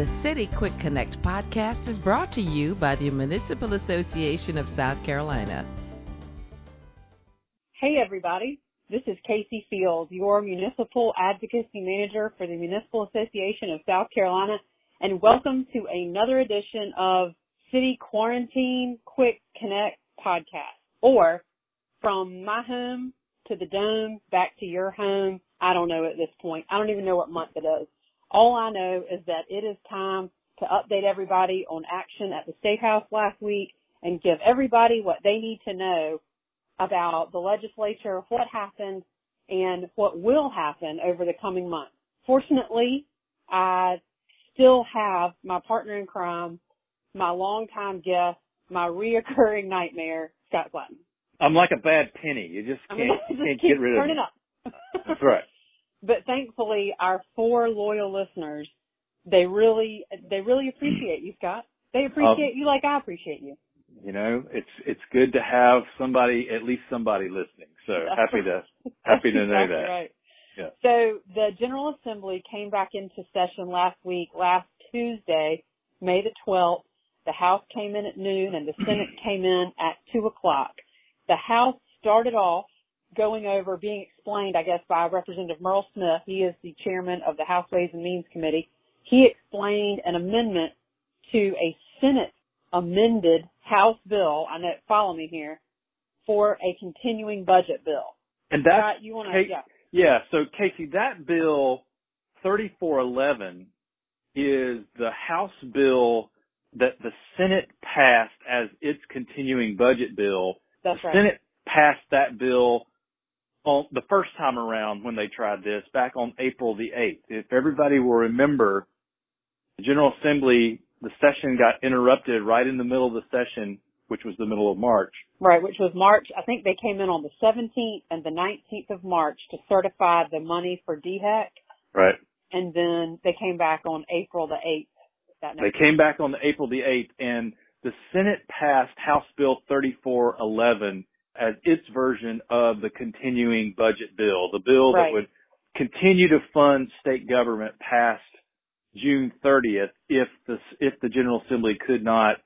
The City Quick Connect podcast is brought to you by the Municipal Association of South Carolina. Hey, everybody. This is Casey Fields, your Municipal Advocacy Manager for the Municipal Association of South Carolina, and welcome to another edition of City Quarantine Quick Connect podcast, or From My Home to the Dome, Back to Your Home. I don't know at this point. I don't even know what month it is. All I know is that it is time to update everybody on action at the Statehouse last week and give everybody what they need to know about the legislature, what happened, and what will happen over the coming months. Fortunately, I still have my partner in crime, my longtime guest, my reoccurring nightmare, Scott Glatton. I'm like a bad penny. You just can't get rid of it. Turn it up. That's right. But thankfully, our four loyal listeners, they really appreciate you, Scott. They appreciate you like I appreciate you. You know, it's good to have somebody, at least somebody listening. So happy to know exactly that. Right. Yeah. So the General Assembly came back into session last week, last Tuesday, May the 12th. The House came in at noon and the Senate came in at 2:00. The House started off going over, being explained, I guess, by Representative Merle Smith. He is the chairman of the House Ways and Means Committee. He explained an amendment to a Senate amended House bill. I know, follow me here, for a continuing budget bill. And that, Scott, you want to, yeah. So Casey, that bill 3411 is the House bill that the Senate passed as its continuing budget bill. That's right. The Senate passed that bill on the first time around when they tried this back on April the 8th. If everybody will remember, the General Assembly, the session got interrupted right in the middle of the session, which was the middle of March. Right, which was March. I think they came in on the 17th and the 19th of March to certify the money for DHEC. Right. And then they came back on April the 8th. They came back on April the 8th, and the Senate passed House Bill 3411 as its version of the continuing budget bill, the bill that would continue to fund state government past June 30th if the General Assembly could not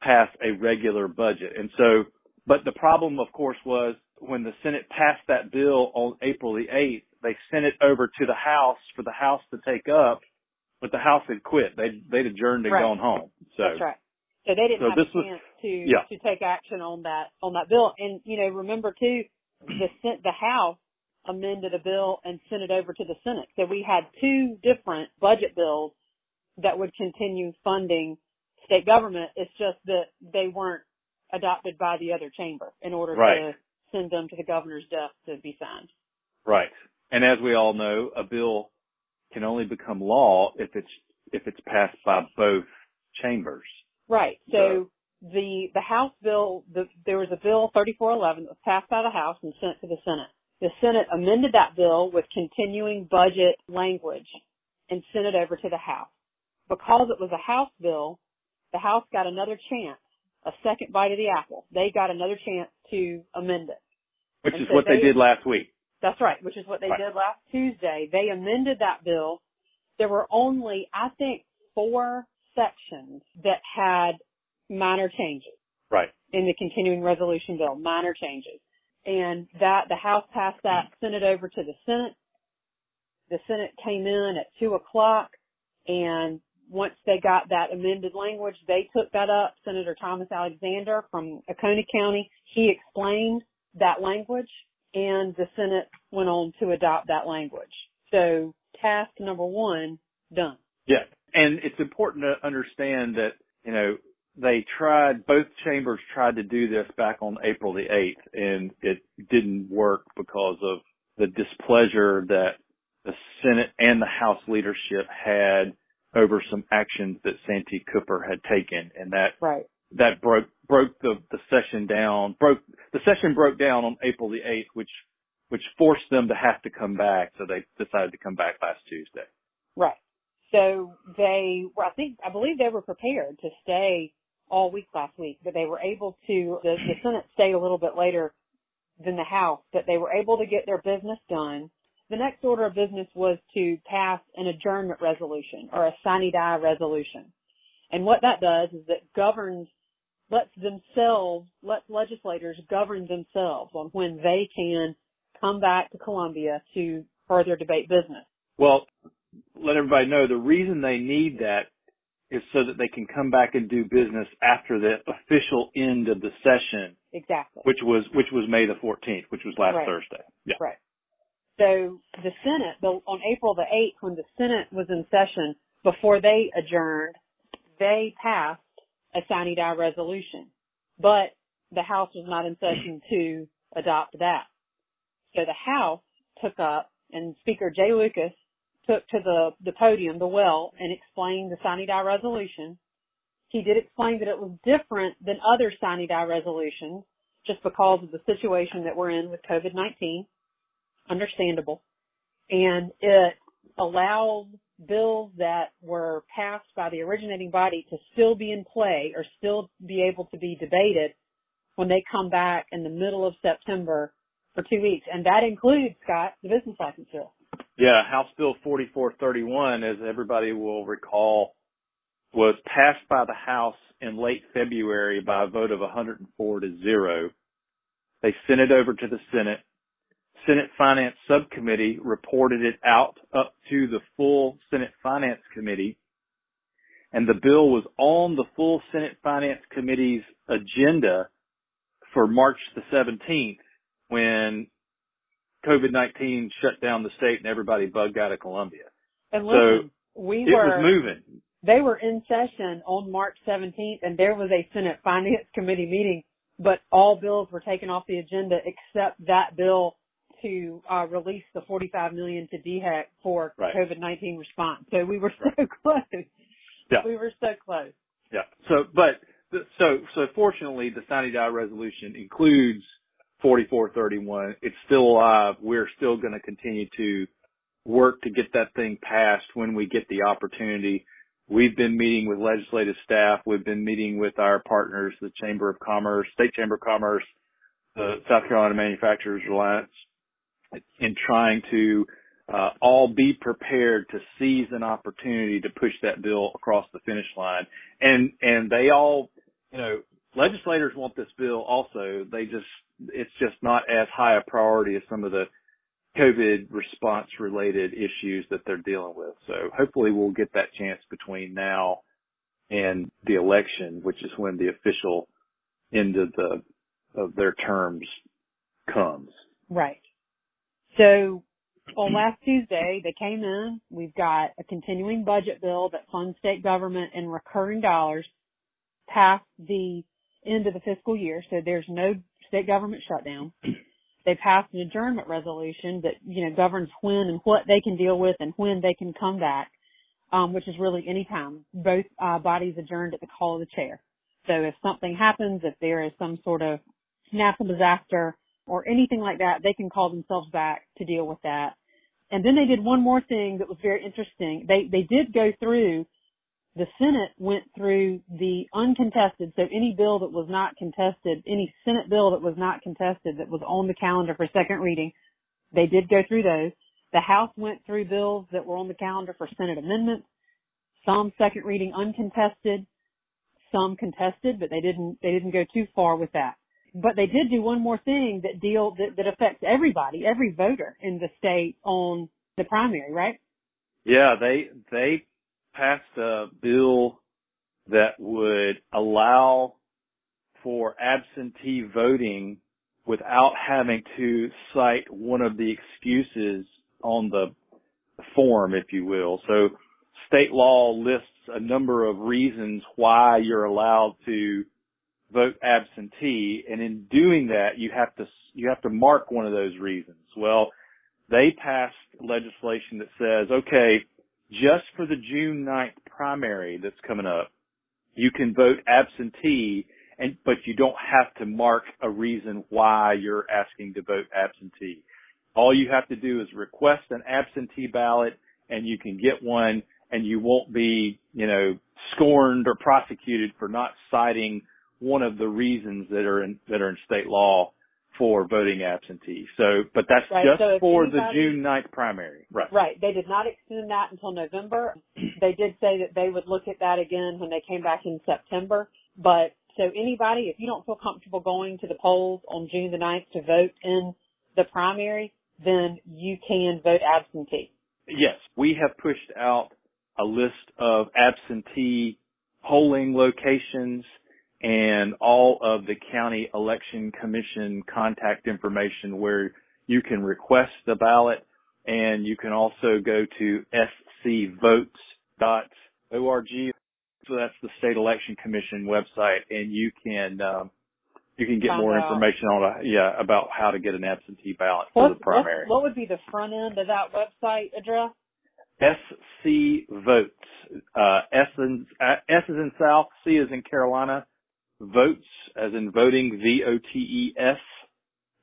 pass a regular budget. And so, but the problem, of course, was when the Senate passed that bill on April the 8th, they sent it over to the House for the House to take up, but the House had quit. They'd adjourned and gone home. So. That's right. So they didn't have a chance to take action on that bill. And, you know, remember too, the House amended a bill and sent it over to the Senate. So we had two different budget bills that would continue funding state government. It's just that they weren't adopted by the other chamber in order to send them to the governor's desk to be signed. Right. And as we all know, a bill can only become law if it's passed by both chambers. Right. So the House bill, there was a bill 3411 that was passed by the House and sent to the Senate. The Senate amended that bill with continuing budget language and sent it over to the House. Because it was a House bill, the House got another chance, a second bite of the apple. They got another chance to amend it. Which is what they did last week. That's right, which is what they did last Tuesday. They amended that bill. There were only, I think, four sections that had minor changes in the continuing resolution bill, minor changes. And that the House passed that, sent it over to the Senate. The Senate came in at 2:00, and once they got that amended language, they took that up. Senator Thomas Alexander from Oconee County, he explained that language, and the Senate went on to adopt that language. So task number one, done. Yeah. And it's important to understand that, you know, both chambers tried to do this back on April the 8th, and it didn't work because of the displeasure that the Senate and the House leadership had over some actions that Santee Cooper had taken. And that, that broke the session down, broke down on April the 8th, which forced them to have to come back. So they decided to come back last Tuesday. Right. So I believe they were prepared to stay all week last week, but they were able to, the Senate stayed a little bit later than the House, but they were able to get their business done. The next order of business was to pass an adjournment resolution or a sine die resolution. And what that does is that lets legislators govern themselves on when they can come back to Columbia to further debate business. Well, let everybody know the reason they need that is so that they can come back and do business after the official end of the session. Exactly. Which was May the 14th, which was last Thursday. Yeah. Right. So the Senate, on April the 8th, when the Senate was in session, before they adjourned, they passed a sine die resolution. But the House was not in session to adopt that. So the House took up, and Speaker Jay Lucas took to the podium, the well, and explained the sine die resolution. He did explain that it was different than other sine die resolutions just because of the situation that we're in with COVID-19. Understandable. And it allowed bills that were passed by the originating body to still be in play or still be able to be debated when they come back in the middle of September for 2 weeks. And that includes, Scott, the business license bill. Yeah, House Bill 4431, as everybody will recall, was passed by the House in late February by a vote of 104-0. They sent it over to the Senate. Senate Finance Subcommittee reported it out up to the full Senate Finance Committee, and the bill was on the full Senate Finance Committee's agenda for March the 17th when COVID-19 shut down the state and everybody bugged out of Columbia. And listen, it was moving. They were in session on March 17th, and there was a Senate Finance Committee meeting, but all bills were taken off the agenda except that bill to release the $45 million to DHEC for COVID-19 response. So we were so close. Yeah. We were so close. Yeah. So fortunately, the sine die resolution includes 4431. It's still alive. We're still going to continue to work to get that thing passed when we get the opportunity. We've been meeting with legislative staff. We've been meeting with our partners, the Chamber of Commerce, State Chamber of Commerce, the South Carolina Manufacturers Alliance, in trying to all be prepared to seize an opportunity to push that bill across the finish line. And they all, you know, legislators want this bill also. It's just not as high a priority as some of the COVID response related issues that they're dealing with. So hopefully we'll get that chance between now and the election, which is when the official end of their terms comes. Right. So on last Tuesday, they came in. We've got a continuing budget bill that funds state government in recurring dollars past the end of the fiscal year, so there's no state government shutdown. They passed an adjournment resolution that, you know, governs when and what they can deal with and when they can come back, which is really any time. Both bodies adjourned at the call of the chair. So if something happens, if there is some sort of natural disaster or anything like that, they can call themselves back to deal with that. And then they did one more thing that was very interesting. They did go through, the Senate went through the uncontested, so any bill that was not contested, any Senate bill that was not contested that was on the calendar for second reading, they did go through those. The House went through bills that were on the calendar for Senate amendments, some second reading uncontested, some contested, but they didn't go too far with that. But they did do one more thing that affects everybody, every voter in the state on the primary, right? Yeah, they passed a bill that would allow for absentee voting without having to cite one of the excuses on the form, if you will. So state law lists a number of reasons why you're allowed to vote absentee, and in doing that, you have to mark one of those reasons. Well, they passed legislation that says, okay, just for the June 9th primary that's coming up, you can vote absentee, but you don't have to mark a reason why you're asking to vote absentee. All you have to do is request an absentee ballot, and you can get one, and you won't be, you know, scorned or prosecuted for not citing one of the reasons that are in state law for voting absentee. So, but that's right. Just so for the June 9th primary. Right. Right. They did not extend that until November. They did say that they would look at that again when they came back in September. But so anybody, if you don't feel comfortable going to the polls on June the 9th to vote in the primary, then you can vote absentee. Yes. We have pushed out a list of absentee polling locations and all of the county election commission contact information where you can request the ballot, and you can also go to scvotes.org. So that's the state election commission website, and you can get more information on about how to get an absentee ballot for the primary. What would be the front end of that website address? scvotes. S is in South, C is in Carolina, votes as in voting, VOTES,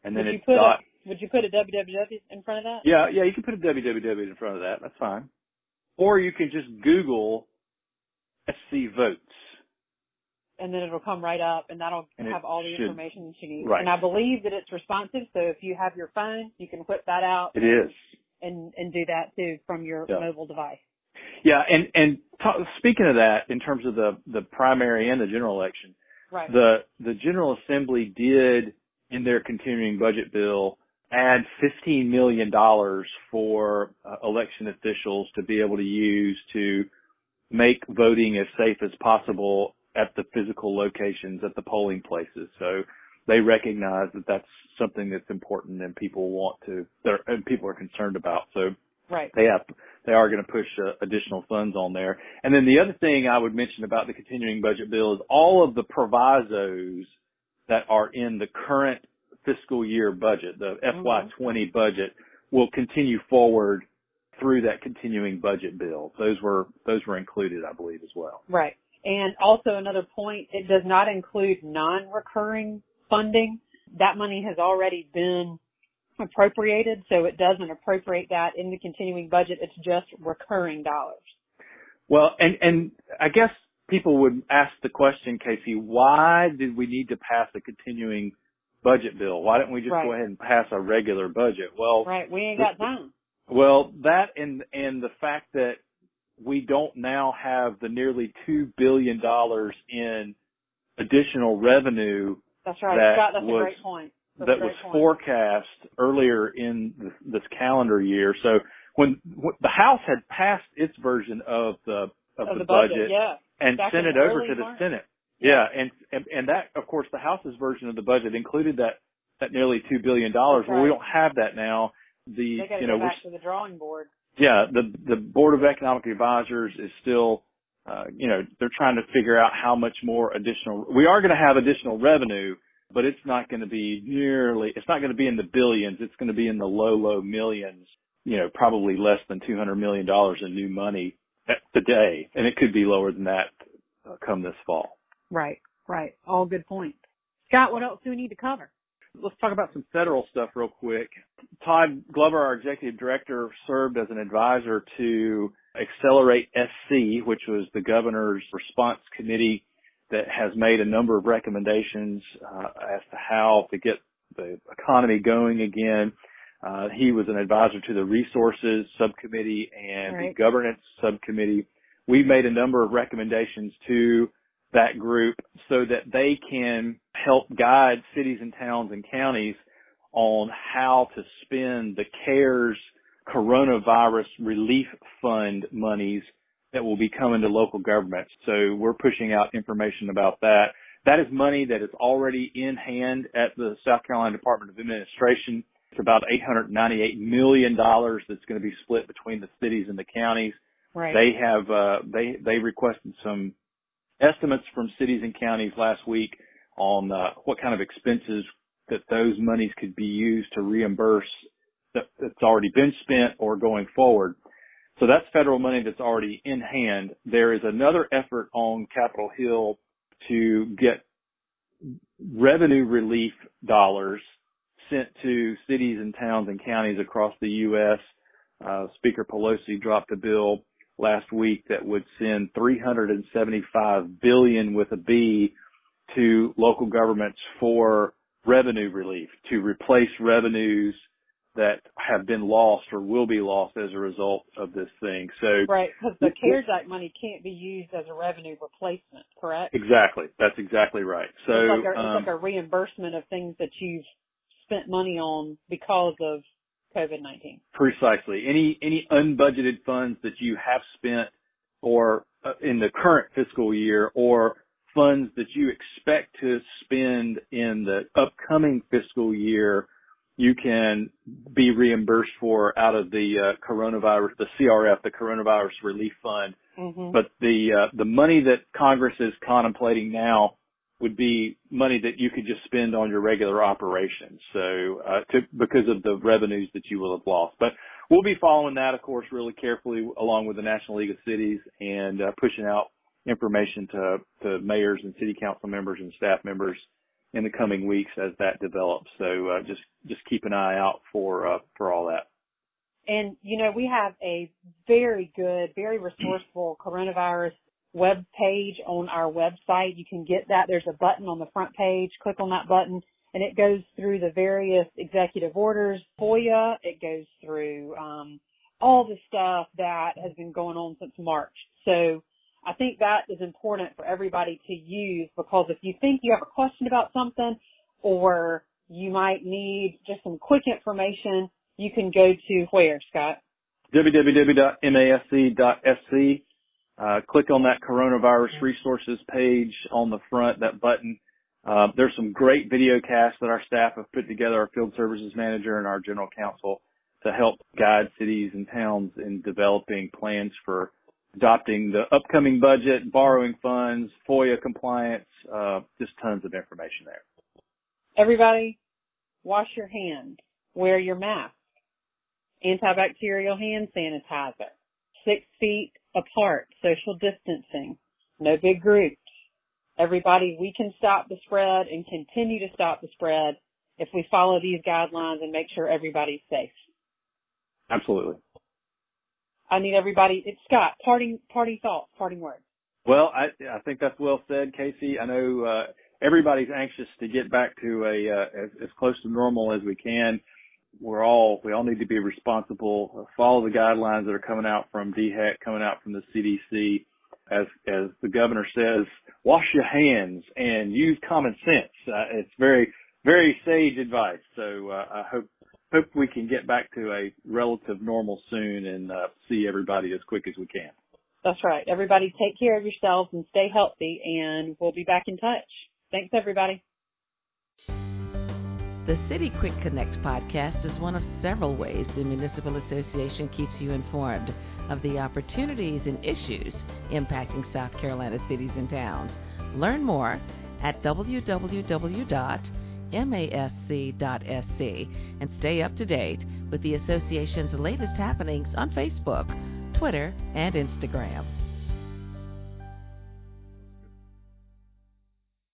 and then it's dot. Would you put a www in front of that? Yeah, you can put a www in front of that. That's fine. Or you can just Google scvotes, and then it'll come right up, and that'll have all the information that you need. Right. And I believe that it's responsive, so if you have your phone, you can whip that out. It is. And do that too from your mobile device. Yeah, speaking of that, in terms of the primary and the general election, right. The General Assembly did in their continuing budget bill add $15 million for election officials to be able to use to make voting as safe as possible at the physical locations at the polling places. So they recognize that that's something that's important and people are concerned about. So right. They are going to push additional funds on there. And then the other thing I would mention about the continuing budget bill is all of the provisos that are in the current fiscal year budget, the FY20 budget, will continue forward through that continuing budget bill. Those were included, I believe, as well. Right. And also another point, it does not include non-recurring funding. That money has already been appropriated, so it doesn't appropriate that in the continuing budget. It's just recurring dollars. Well, and I guess people would ask the question, Casey, why did we need to pass a continuing budget bill? Why didn't we just go ahead and pass a regular budget? Well, right, we ain't got time. Well, that and the fact that we don't now have the nearly $2 billion in additional revenue. That's right, Scott. That's a great point. Forecast earlier in this calendar year. So when the House had passed its version of the budget and sent it over to the Senate. Yeah. And that, of course, the House's version of the budget included that nearly $2 billion. Well, we don't have that now. They got to go back to the drawing board. Yeah. The Board of Economic Advisors is still, they're trying to figure out how much more additional. We are going to have additional revenue, but it's not going to be it's not going to be in the billions. It's going to be in the low millions, probably less than $200 million in new money today. And it could be lower than that come this fall. Right. All good points. Scott, what else do we need to cover? Let's talk about some federal stuff real quick. Todd Glover, our executive director, served as an advisor to Accelerate SC, which was the governor's response committee that has made a number of recommendations as to how to get the economy going again. He was an advisor to the Resources Subcommittee and the Governance Subcommittee. We made a number of recommendations to that group so that they can help guide cities and towns and counties on how to spend the CARES coronavirus relief fund monies that will be coming to local governments. So we're pushing out information about that. That is money that is already in hand at the South Carolina Department of Administration. It's about $898 million that's going to be split between the cities and the counties. Right. They have, they requested some estimates from cities and counties last week on what kind of expenses that those monies could be used to reimburse that's already been spent or going forward. So that's federal money that's already in hand. There is another effort on Capitol Hill to get revenue relief dollars sent to cities and towns and counties across the U.S. Speaker Pelosi dropped a bill last week that would send $375 billion to local governments for revenue relief to replace revenues that have been lost or will be lost as a result of this thing. So, right, because the CARES Act money can't be used as a revenue replacement, correct? Exactly. That's exactly right. So it's like a reimbursement of things that you've spent money on because of COVID-19. Precisely. Any unbudgeted funds that you have spent or in the current fiscal year or funds that you expect to spend in the upcoming fiscal year, you can be reimbursed for out of the coronavirus, the CRF, the Coronavirus Relief Fund. Mm-hmm. But the money that Congress is contemplating now would be money that you could just spend on your regular operations. So because of the revenues that you will have lost. But we'll be following that, of course, really carefully along with the National League of Cities and pushing out information to mayors and city council members and staff members in the coming weeks as that develops. So just keep an eye out for all that. And, you know, we have a very good, very resourceful coronavirus web page on our website. You can get that. There's a button on the front page. Click on that button, and it goes through the various executive orders, FOIA. It goes through all the stuff that has been going on since March. So I think that is important for everybody to use, because if you think you have a question about something or you might need just some quick information, you can go to where, Scott? www.masc.sc. Click on that coronavirus resources page on the front, that button. There's some great video casts that our staff have put together, our field services manager and our general counsel, to help guide cities and towns in developing plans for adopting the upcoming budget, borrowing funds, FOIA compliance, just tons of information there. Everybody, wash your hands, wear your mask, antibacterial hand sanitizer, 6 feet apart, social distancing, no big groups. Everybody, we can stop the spread and continue to stop the spread if we follow these guidelines and make sure everybody's safe. Absolutely. I need everybody. It's Scott. Parting thoughts, parting words. Well, I think that's well said, Casey. I know everybody's anxious to get back to as close to normal as we can. We all need to be responsible. Follow the guidelines that are coming out from DHEC, coming out from the CDC. As the governor says, wash your hands and use common sense. It's very, very sage advice. So I hope we can get back to a relative normal soon and see everybody as quick as we can. That's right. Everybody take care of yourselves and stay healthy, and we'll be back in touch. Thanks, everybody. The City Quick Connect podcast is one of several ways the Municipal Association keeps you informed of the opportunities and issues impacting South Carolina cities and towns. Learn more at www.masc.sc and stay up to date with the association's latest happenings on Facebook, Twitter, and Instagram.